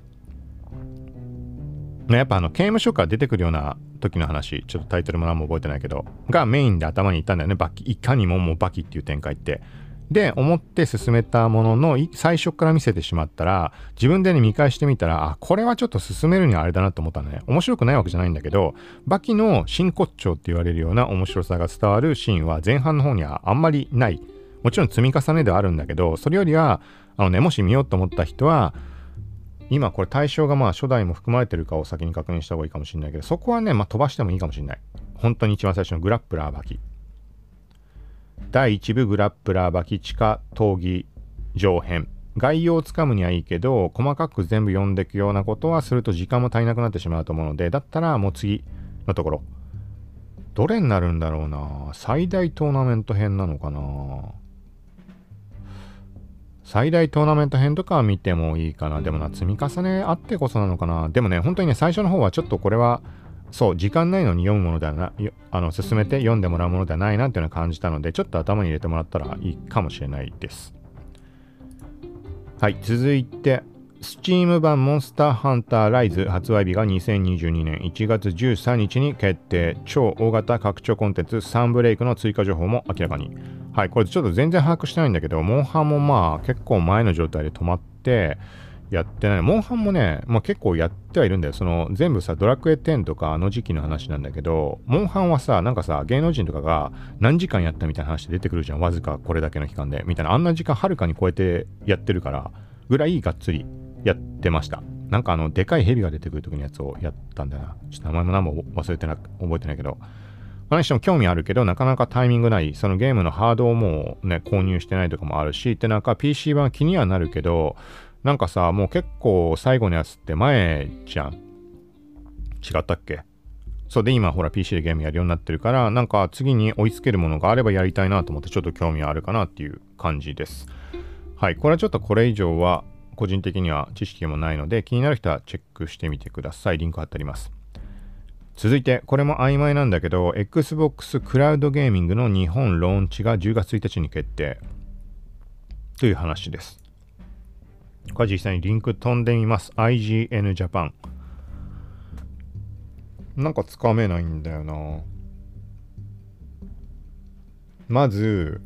な、やっぱあの刑務所から出てくるような時の話、ちょっとタイトルも何も覚えてないけど、がメインで頭にいたんだよね。バキ、いかにももうバキっていう展開って。で、思って進めたものの、最初から見せてしまったら、自分でね、見返してみたら、あ、これはちょっと進めるにはあれだなと思ったのね。面白くないわけじゃないんだけど、バキの真骨頂って言われるような面白さが伝わるシーンは前半の方にはあんまりない。もちろん積み重ねではあるんだけど、それよりは、あのね、もし見ようと思った人は、今これ対象がまあ初代も含まれてるかを先に確認した方がいいかもしれないけど、そこはね、まあ、飛ばしてもいいかもしれない。本当に一番最初のグラップラーバキだいいちぶ、グラップラーバキ地下闘技場編、概要をつかむにはいいけど、細かく全部読んでいくようなことはすると時間も足りなくなってしまうと思うので、だったらもう次のところ、どれになるんだろうな、最大トーナメント編なのかな。最大トーナメント編とかは見てもいいかな。でもな、積み重ねあってこそなのかな。でもね、本当にね、最初の方はちょっとこれは、そう、時間ないのに読むものではな、あの、進めて読んでもらうものではないなっていうのは感じたので、ちょっと頭に入れてもらったらいいかもしれないです。はい、続いて、Steam 版モンスターハンターライズ発売日がにせんにじゅうにねんいちがつじゅうさんにちに決定。超大型拡張コンテンツサンブレイクの追加情報も明らかに。はい、これちょっと全然把握してないんだけど、モンハンもまあ結構前の状態で止まってやってない。モンハンもね、まあ、結構やってはいるんだよ。その全部さ、ドラクエテンとかあの時期の話なんだけど、モンハンはさ、なんかさ、芸能人とかが何時間やったみたいな話で出てくるじゃん。わずかこれだけの期間でみたいな、あんな時間はるかに超えてやってるからぐらいがっつりやってました。なんかあの、でかいヘビが出てくる時のやつをやったんだよな。ちょっと名前も何も忘れてなく、覚えてないけど。私しても興味あるけど、なかなかタイミングない。そのゲームのハードをもうね、購入してないとかもあるし、ってなんか ピーシー 版気にはなるけど、なんかさ、もう結構最後のやつって前じゃん。違ったっけ？そうで、今ほら ピーシー でゲームやるようになってるから、なんか次に追いつけるものがあればやりたいなと思って、ちょっと興味あるかなっていう感じです。はい、これはちょっとこれ以上は個人的には知識もないので、気になる人はチェックしてみてください。リンク貼ってあります。続いて、これも曖昧なんだけど、 Xbox クラウドゲーミングの日本ローンチがじゅうがつついたちに決定という話です。これ実際にリンク飛んでみます。 アイジーエヌ ジャパン。なんかつかめないんだよな。まず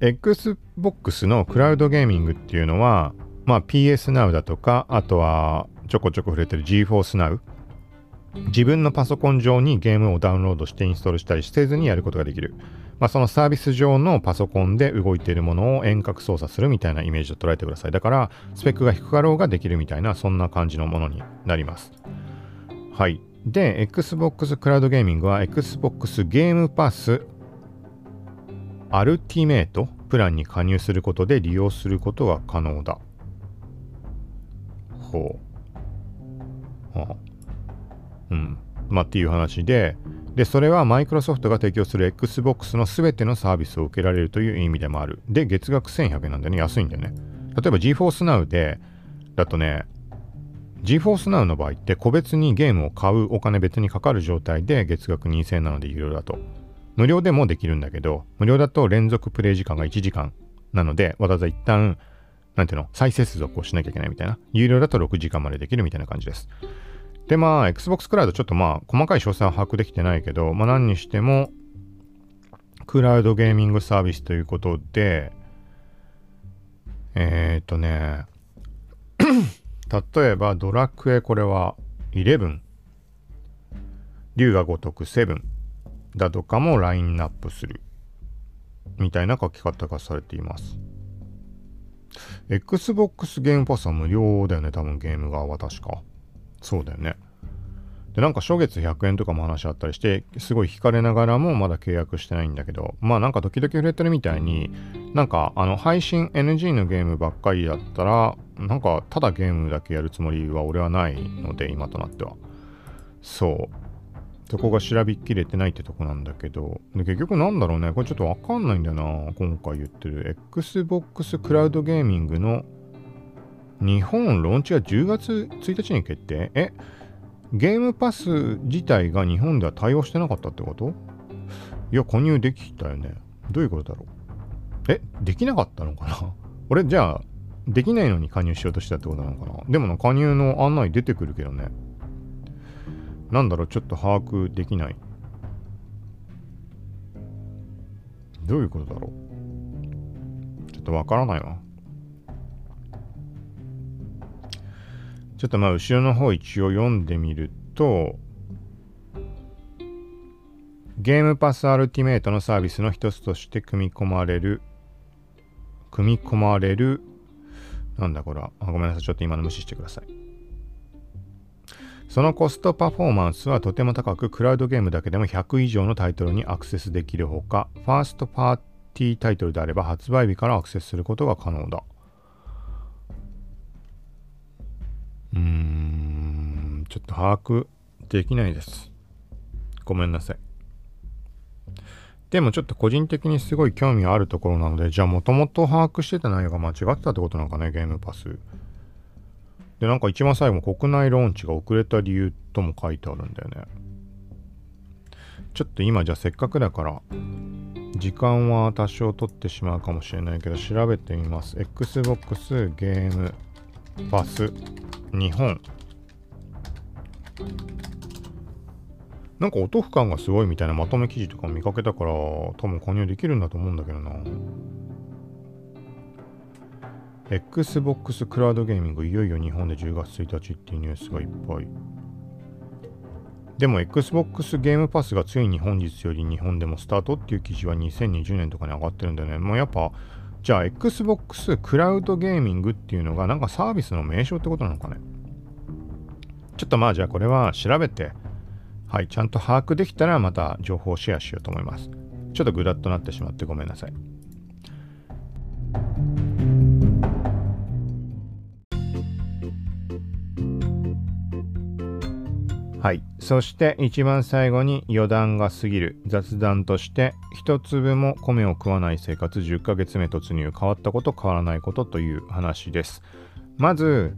Xbox のクラウドゲーミングっていうのは、まあ ピーエス Now だとか、あとはちょこちょこ触れてる GeForce Now、 自分のパソコン上にゲームをダウンロードしてインストールしたりせずにやることができる、まあ、そのサービス上のパソコンで動いているものを遠隔操作するみたいなイメージを捉えてください。だからスペックが低かろうができるみたいな、そんな感じのものになります。はい。で、Xbox クラウドゲーミングは Xbox ゲームパスアルティメイトプランに加入することで利用することが可能だ。ほう。はあ、うん。まあ、っていう話で、で、それはマイクロソフトが提供する Xbox のすべてのサービスを受けられるという意味でもある。で、月額せんひゃくえんなんだよね。安いんだよね。例えば GeForce Now で、だとね、GeForce Now の場合って個別にゲームを買うお金別にかかる状態で月額にせんえんなので有料だと。無料でもできるんだけど、無料だと連続プレイ時間がいちじかんなので、わざわざ一旦、なんていうの、再接続をしなきゃいけないみたいな。有料だとろくじかんまでできるみたいな感じです。で、まあ、Xbox クラウドちょっとまあ、細かい詳細は把握できてないけど、まあ何にしても、クラウドゲーミングサービスということで、えーっとね、例えばドラクエ、これはじゅういち、龍が如くななだとかもラインナップするみたいな書き方がされています。 Xbox ゲームパスは無料だよね、多分ゲーム側は。確かそうだよね。で、なんか初月ひゃくえんとかも話あったりして、すごい惹かれながらもまだ契約してないんだけど、まあなんか時々触れてるみたいに、なんかあの配信 エヌジー のゲームばっかりだったら、なんかただゲームだけやるつもりは俺はないので、今となっては。そう、そこが調べきれてないってとこなんだけど、で結局なんだろうね、これちょっとわかんないんだよな。今回言ってる Xbox クラウドゲーミングの日本ローンチがじゅうがつついたちに決定。えゲームパス自体が日本では対応してなかったってこと？いや、購入できたよね。どういうことだろう。えできなかったのかな俺、じゃあできないのに加入しようとしたってことなのかな。でもな、加入の案内出てくるけどね。なんだろう、ちょっと把握できない。どういうことだろう、ちょっとわからないわ。ちょっとまあ後ろの方一応読んでみると、ゲームパスアルティメイトのサービスの一つとして組み込まれる組み込まれるなんだこれは、あ、ごめんなさい、ちょっと今の無視してください。そのコストパフォーマンスはとても高く、クラウドゲームだけでもひゃくいじょうのタイトルにアクセスできるほか、ファーストパーティータイトルであれば発売日からアクセスすることが可能だ。うーん、ちょっと把握できないです。ごめんなさい。でもちょっと個人的にすごい興味あるところなので、じゃあもともと把握してた内容が間違ってたってことなのかね、ゲームパス。で、なんか一番最後、国内ローンチが遅れた理由とも書いてあるんだよね。ちょっと今、じゃあせっかくだから、時間は多少取ってしまうかもしれないけど、調べてみます。Xbox ゲームパス日本。なんかお得感がすごいみたいなまとめ記事とか見かけたから、多分加入できるんだと思うんだけどな。Xbox クラウドゲーミング、いよいよ日本でじゅうがつついたちっていうニュースがいっぱい。でも Xbox ゲームパスがついに本日より日本でもスタートっていう記事はにせんにじゅうねんとかに上がってるんだよね。もうやっぱ、じゃあ Xbox クラウドゲーミングっていうのがなんかサービスの名称ってことなのかね。ちょっとまあ、じゃあこれは調べて、はい、ちゃんと把握できたらまた情報をシェアしようと思います。ちょっとグダッとなってしまってごめんなさい。はい。そして一番最後に余談が過ぎる雑談として、一粒も米を食わない生活じゅっかげつめ突入、変わったこと変わらないことという話です。まず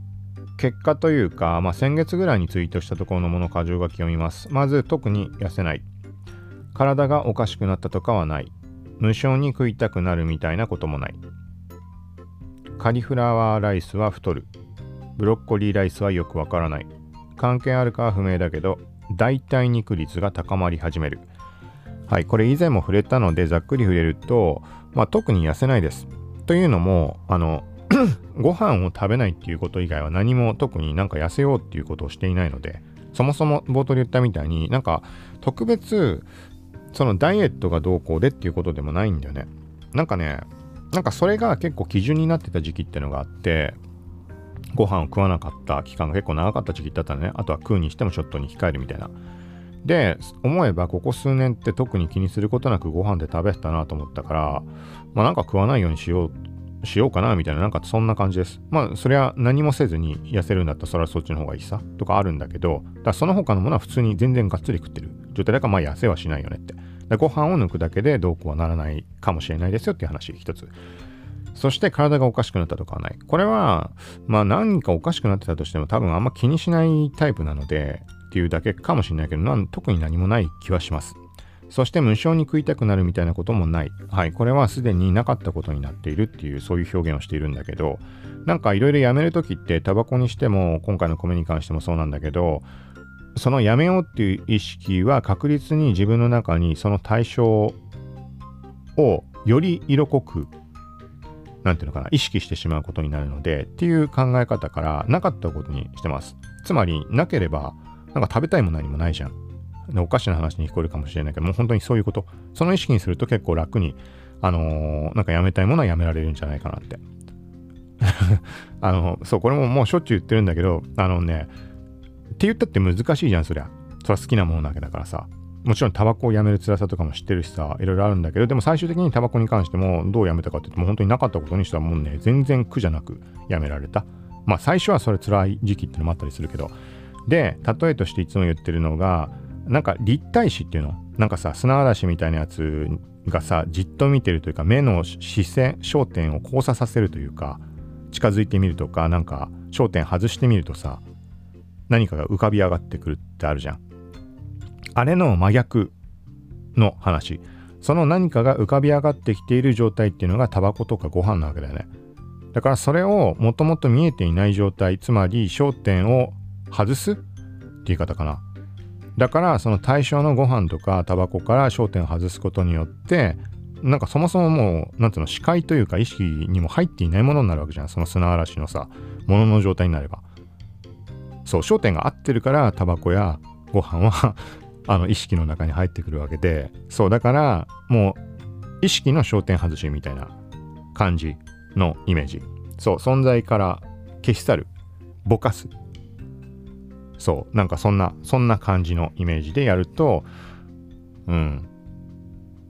結果というか、まあ、先月ぐらいにツイートしたところのもの箇条書きを見ます。まず特に痩せない。体がおかしくなったとかはない。無性に食いたくなるみたいなこともない。カリフラワーライスは太る。ブロッコリーライスはよくわからない。関係あるかは不明だけど、代替肉率が高まり始める。はい、これ以前も触れたのでざっくり触れると、まあ、特に痩せないです。というのも、あのご飯を食べないっていうこと以外は何も特になんか痩せようっていうことをしていないので、そもそも冒頭で言ったみたいになんか特別そのダイエットがどうこうでっていうことでもないんだよね。なんかね、なんかそれが結構基準になってた時期ってのがあって、ご飯を食わなかった期間が結構長かった時期だったのね。あとは食うにしてもちょっとに控えるみたいな。で、思えばここ数年って特に気にすることなくご飯で食べてたなと思ったから、まあなんか食わないようにしようしようかなみたいな、なんかそんな感じです。まあそれは何もせずに痩せるんだったらそれはそっちの方がいいさとかあるんだけど、だからその他のものは普通に全然がっつり食ってる状態だから、まあ痩せはしないよねって。で、ご飯を抜くだけでどうこうはならないかもしれないですよっていう話一つ。そして体がおかしくなったとかはない。これはまあ何かおかしくなってたとしても多分あんま気にしないタイプなのでっていうだけかもしれないけど、なん特に何もない気はします。そして無性に食いたくなるみたいなこともない。はい。これはすでになかったことになっているっていう、そういう表現をしているんだけど、なんかいろいろやめるときって、タバコにしても、今回の米に関してもそうなんだけど、そのやめようっていう意識は確実に自分の中にその対象をより色濃く、なんていうのかな、意識してしまうことになるので、っていう考え方からなかったことにしてます。つまり、なければ、なんか食べたいも何もないじゃん。おかしな話に聞こえるかもしれないけど、もう本当にそういうこと。その意識にすると結構楽に、あのー、なんかやめたいものはやめられるんじゃないかなって。あの、そう、これももうしょっちゅう言ってるんだけど、あのね、って言ったって難しいじゃん、そりゃ。それは好きなものだけだからさ。もちろんタバコをやめる辛さとかも知ってるしさ、いろいろあるんだけど、でも最終的にタバコに関してもどうやめたかって言っても本当になかったことにしたらもうね、全然苦じゃなくやめられた。まあ最初はそれ辛い時期ってのもあったりするけど。で、例えとしていつも言ってるのが、なんか立体視っていうの、なんかさ、砂嵐みたいなやつがさ、じっと見てるというか、目の視線焦点を交差させるというか、近づいてみるとか、なんか焦点外してみるとさ、何かが浮かび上がってくるってあるじゃん。あれの真逆の話。その何かが浮かび上がってきている状態っていうのがタバコとかご飯なわけだよね。だからそれをもともと見えていない状態、つまり焦点を外すって言い方かな。だからその対象のご飯とかタバコから焦点を外すことによって、なんかそもそももうなんつうの、視界というか意識にも入っていないものになるわけじゃん。その砂嵐のさ、ものの状態になれば、そう、焦点が合ってるからタバコやご飯はあの意識の中に入ってくるわけで、そう、だからもう意識の焦点外しみたいな感じのイメージ。そう、存在から消し去る、ぼかす。そう、なんかそんな、そんな感じのイメージでやると、うん。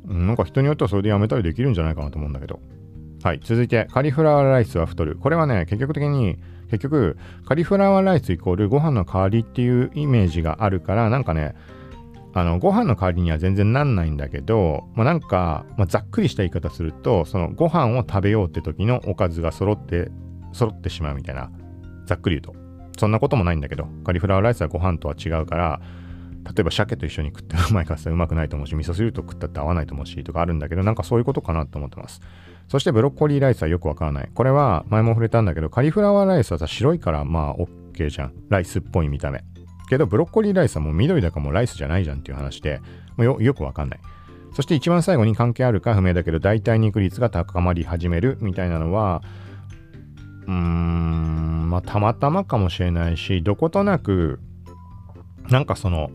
なんか人によってはそれでやめたりできるんじゃないかなと思うんだけど。はい、続いて、カリフラワーライスは太る。これはね、結局的に、結局、カリフラワーライスイコールご飯の代わりっていうイメージがあるから、なんかね、あの、ご飯の代わりには全然なんないんだけど、まあ、なんか、まあ、ざっくりした言い方すると、そのご飯を食べようって時のおかずが揃って、揃ってしまうみたいな、ざっくり言うと。そんなこともないんだけど、カリフラワーライスはご飯とは違うから、例えば鮭と一緒に食ってうまいかさうまくないと思うし、味噌汁と食ったって合わないと思うしとかあるんだけど、なんかそういうことかなと思ってます。そしてブロッコリーライスはよくわからない。これは前も触れたんだけど、カリフラワーライスはさ、白いからまあ OK じゃん、ライスっぽい見た目けど、ブロッコリーライスはもう緑だからもうライスじゃないじゃんっていう話で、もう よ, よくわかんない。そして一番最後に関係あるか不明だけど代替肉率が高まり始めるみたいなのは、うーん、まあたまたまかもしれないし、どことなくなんかその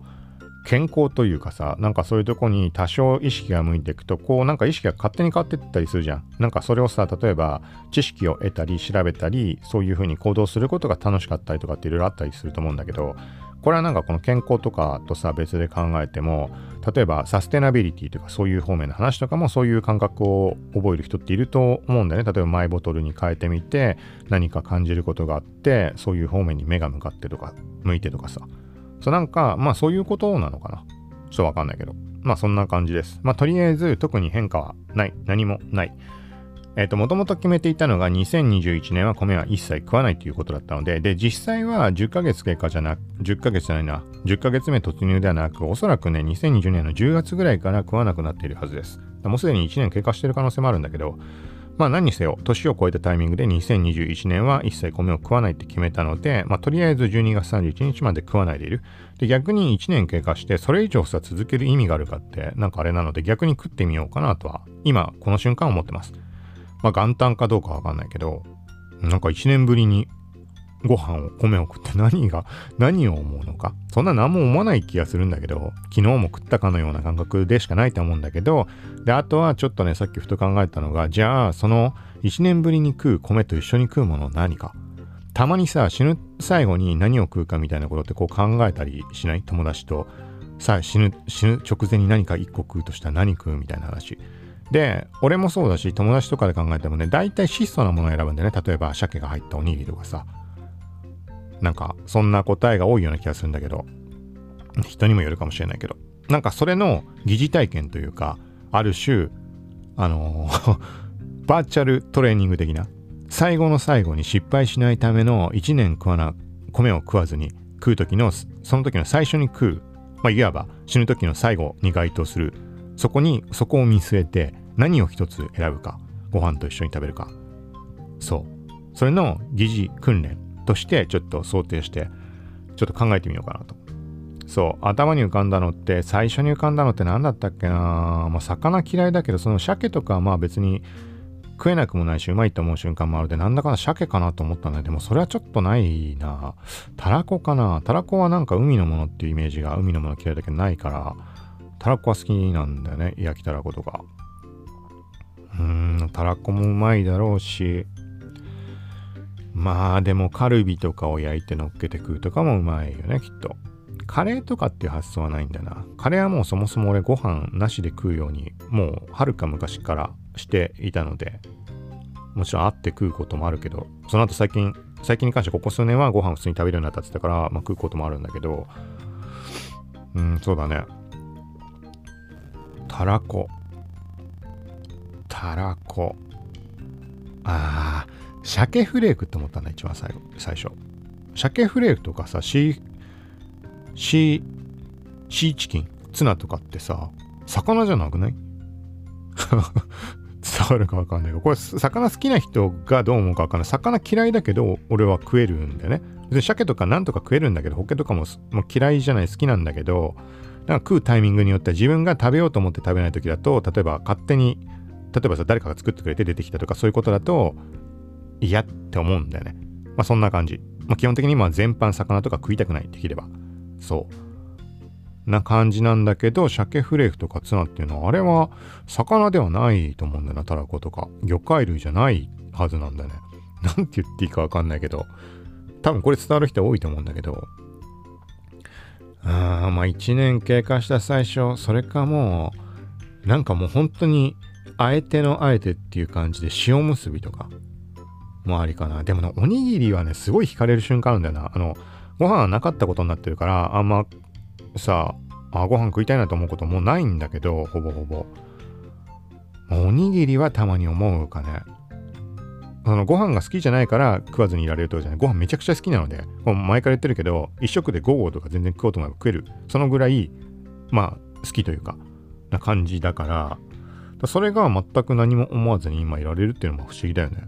健康というかさ、なんかそういうとこに多少意識が向いていくと、こうなんか意識が勝手に変わっていったりするじゃん。なんかそれをさ、例えば知識を得たり調べたり、そういうふうに行動することが楽しかったりとかっていろいろあったりすると思うんだけど、これはなんかこの健康とかとさ別で考えても、例えばサステナビリティとかそういう方面の話とかも、そういう感覚を覚える人っていると思うんだよね。例えばマイボトルに変えてみて何か感じることがあって、そういう方面に目が向かってとか向いてとかさ、そうなんか、まあそういうことなのかな。ちょっとわかんないけど。まあそんな感じです。まあとりあえず特に変化はない。何もない。えっと、もともと決めていたのがにせんにじゅういちねんは米は一切食わないということだったので、で、実際はじゅっかげつ経過じゃなく、じゅっかげつじゃないな、じゅっかげつめ突入ではなく、おそらくね、にせんにじゅうねんのじゅうがつぐらいから食わなくなっているはずです。もうすでにいちねん経過している可能性もあるんだけど、まあ何にせよ、年を超えたタイミングでにせんにじゅういちねんは一切米を食わないって決めたので、まあとりあえずじゅうにがつさんじゅういちにちまで食わないでいる。で、逆にいちねん経過して、それ以上さ続ける意味があるかって、なんかあれなので、逆に食ってみようかなとは、今、この瞬間思ってます。まあ元旦かどうかわかんないけど、なんかいちねんぶりにご飯を、米を食って何が、何を思うのか。そんな何も思わない気がするんだけど、昨日も食ったかのような感覚でしかないと思うんだけど、で、あとはちょっとね、さっきふと考えたのが、じゃあ、そのいちねんぶりに食う米と一緒に食うもの何か。たまにさ、死ぬ最後に何を食うかみたいなことってこう考えたりしない？友達と、さあ死ぬ、死ぬ直前に何かいっこ食うとしたら何食うみたいな話。で、俺もそうだし、友達とかで考えてもね、大体質素なものを選ぶんだよね。例えば、鮭が入ったおにぎりとかさ。なんか、そんな答えが多いような気がするんだけど、人にもよるかもしれないけど、なんかそれの疑似体験というか、ある種、あのー、バーチャルトレーニング的な、最後の最後に失敗しないためのいちねん食わな、米を食わずに食う時の、その時の最初に食う、まあ、いわば死ぬ時の最後に該当する、そこに、そこを見据えて何を一つ選ぶか、ご飯と一緒に食べるか、そう、それの疑似訓練としてちょっと想定して、ちょっと考えてみようかなと。そう、頭に浮かんだのって、最初に浮かんだのって何だったっけな。まあ魚嫌いだけど、その鮭とかはまあ別に食えなくもないし、うまいと思う瞬間もあるで、なんだかな鮭かなと思ったんだけど、でもそれはちょっとないな。たらこかな。たらこはなんか海のものっていうイメージが、海のもの嫌いだけどないから、たらこは好きなんだよね、焼きたらことか。うーん、たらこもうまいだろうし、まあでもカルビとかを焼いて乗っけて食うとかもうまいよね、きっと。カレーとかっていう発想はないんだな。カレーはもうそもそも俺ご飯なしで食うように、もうはるか昔からしていたので、もちろん会って食うこともあるけど、その後最近、最近に関してここ数年はご飯普通に食べるようになったって言ったから、まあ食うこともあるんだけど、うん、そうだね。たらこ。たらこ。ああ、鮭フレークって思ったんだ、一番最後、最初。鮭フレークとかさ、シー、シー、シーチキン、ツナとかってさ、魚じゃなくない？伝わるかわかんないけど、これ、魚好きな人がどう思うかわかんない。魚嫌いだけど、俺は食えるんだよね。で、鮭とかなんとか食えるんだけど、ホッケとかも、もう嫌いじゃない、好きなんだけど、なんか食うタイミングによっては自分が食べようと思って食べないときだと、例えば勝手に、例えばさ、誰かが作ってくれて出てきたとか、そういうことだと、嫌って思うんだよね。まあそんな感じ。まあ基本的にまあ全般魚とか食いたくない、できれば。そう。な感じなんだけど、鮭フレークとかツナっていうのは、あれは魚ではないと思うんだよな、たらことか。魚介類じゃないはずなんだよね。なんて言っていいかわかんないけど、多分これ伝わる人多いと思うんだけど、あーまあいちねん経過した最初、それかもう、なんかもう本当に、あえてのあえてっていう感じで塩結びとか、もありかな。でもね、おにぎりはね、すごい惹かれる瞬間あるんだよな。あの、ご飯はなかったことになってるから、あんまさ、あ、ご飯食いたいなと思うこともうないんだけど、ほぼほぼ。おにぎりはたまに思うかね。あの、ご飯が好きじゃないから食わずにいられるとかじゃない。ご飯めちゃくちゃ好きなので、もう前から言ってるけど、一食でご合とか全然食おうと思えば食える。そのぐらい、まあ、好きというか、な感じだから、それが全く何も思わずに今いられるっていうのも不思議だよね。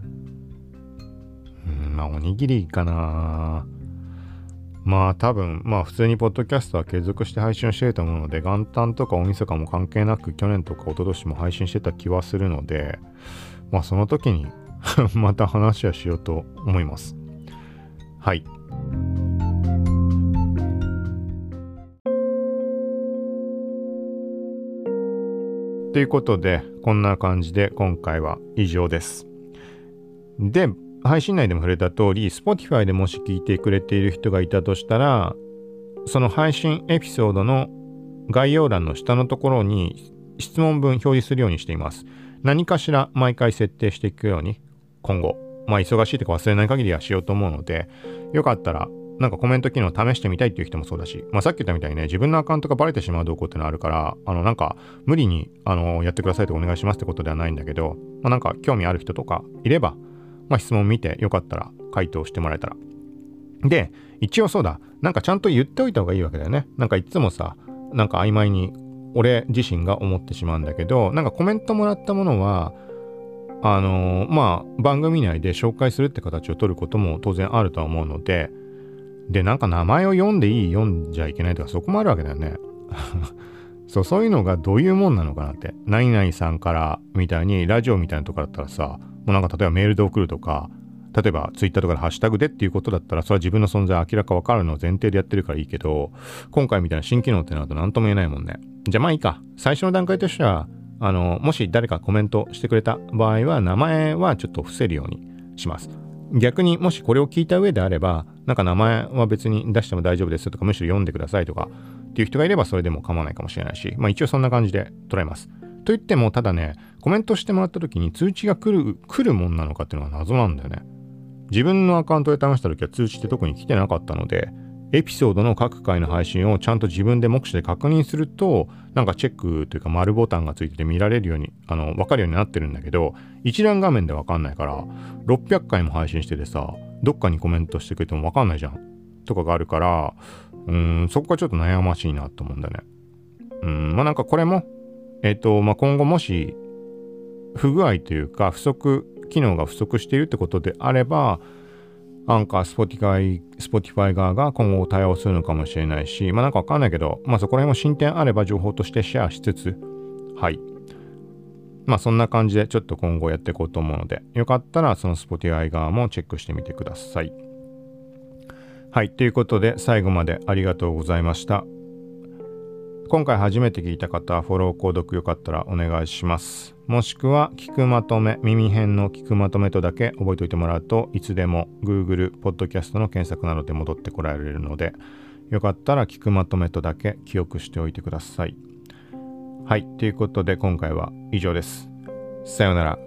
まあおにぎりかな。まあ多分まあ普通にポッドキャストは継続して配信してると思うので、元旦とか大晦日も関係なく去年とか一昨年も配信してた気はするので、まあその時にまた話はしようと思います。はい、ということでこんな感じで今回は以上です。で、配信内でも触れた通り、Spotify でもし聞いてくれている人がいたとしたら、その配信エピソードの概要欄の下のところに質問文表示するようにしています。何かしら毎回設定していくように、今後、まあ忙しいとか忘れない限りはしようと思うので、よかったらなんかコメント機能試してみたいっていう人もそうだし、まあ、さっき言ったみたいにね、自分のアカウントがバレてしまう動向ってのあるから、あのなんか無理にあのやってくださいとお願いしますってことではないんだけど、まあ、なんか興味ある人とかいれば、まあ、質問見てよかったら回答してもらえたら。で、一応そうだ、なんかちゃんと言っておいた方がいいわけだよね。なんかいつもさ、なんか曖昧に俺自身が思ってしまうんだけど、なんかコメントもらったものはあのー、まあ番組内で紹介するって形を取ることも当然あるとは思うので、でなんか名前を読んでいい、読んじゃいけないとかそこもあるわけだよね。そう、そういうのがどういうもんなのかなって、何々さんからみたいにラジオみたいなとこだったらさ、もうなんか例えばメールで送るとか、例えばツイッターとかでハッシュタグでっていうことだったら、それは自分の存在明らか分かるのを前提でやってるからいいけど、今回みたいな新機能ってなると何とも言えないもんね。じゃあまあいいか。最初の段階としては、あのもし誰かコメントしてくれた場合は名前はちょっと伏せるようにします。逆にもしこれを聞いた上であれば、なんか名前は別に出しても大丈夫ですとか、むしろ読んでくださいとかっていう人がいればそれでも構わないかもしれないし、まあ一応そんな感じで捉えます。と言っても、ただね、コメントしてもらった時に通知が来る来るもんなのかっていうのが謎なんだよね。自分のアカウントで試した時は通知って特に来てなかったので、エピソードの各回の配信をちゃんと自分で目視で確認すると、なんかチェックというか丸ボタンがついてて見られるように、あの分かるようになってるんだけど、一覧画面で分かんないから、ろっぴゃっかいも配信しててさ、どっかにコメントしてくれても分かんないじゃんとかがあるから、うーんそこがちょっと悩ましいなと思うんだね。うーんまあなんかこれもえっとまあ今後もし不具合というか不足機能が不足しているってことであれば、アンカー、スポティファイ、スポティファイ側が今後対応するのかもしれないし、まあなんかわかんないけど、まあそこら辺も進展あれば情報としてシェアしつつ、はい。まあそんな感じでちょっと今後やっていこうと思うので、よかったらそのスポティファイ側もチェックしてみてください。はい、ということで最後までありがとうございました。今回初めて聞いた方はフォロー、購読よかったらお願いします。もしくは聞くまとめ、耳辺の聞くまとめとだけ覚えておいてもらうと、いつでも Google ポッドキャストの検索などで戻ってこられるので、よかったら聞くまとめとだけ記憶しておいてください。はい、ということで今回は以上です。さようなら。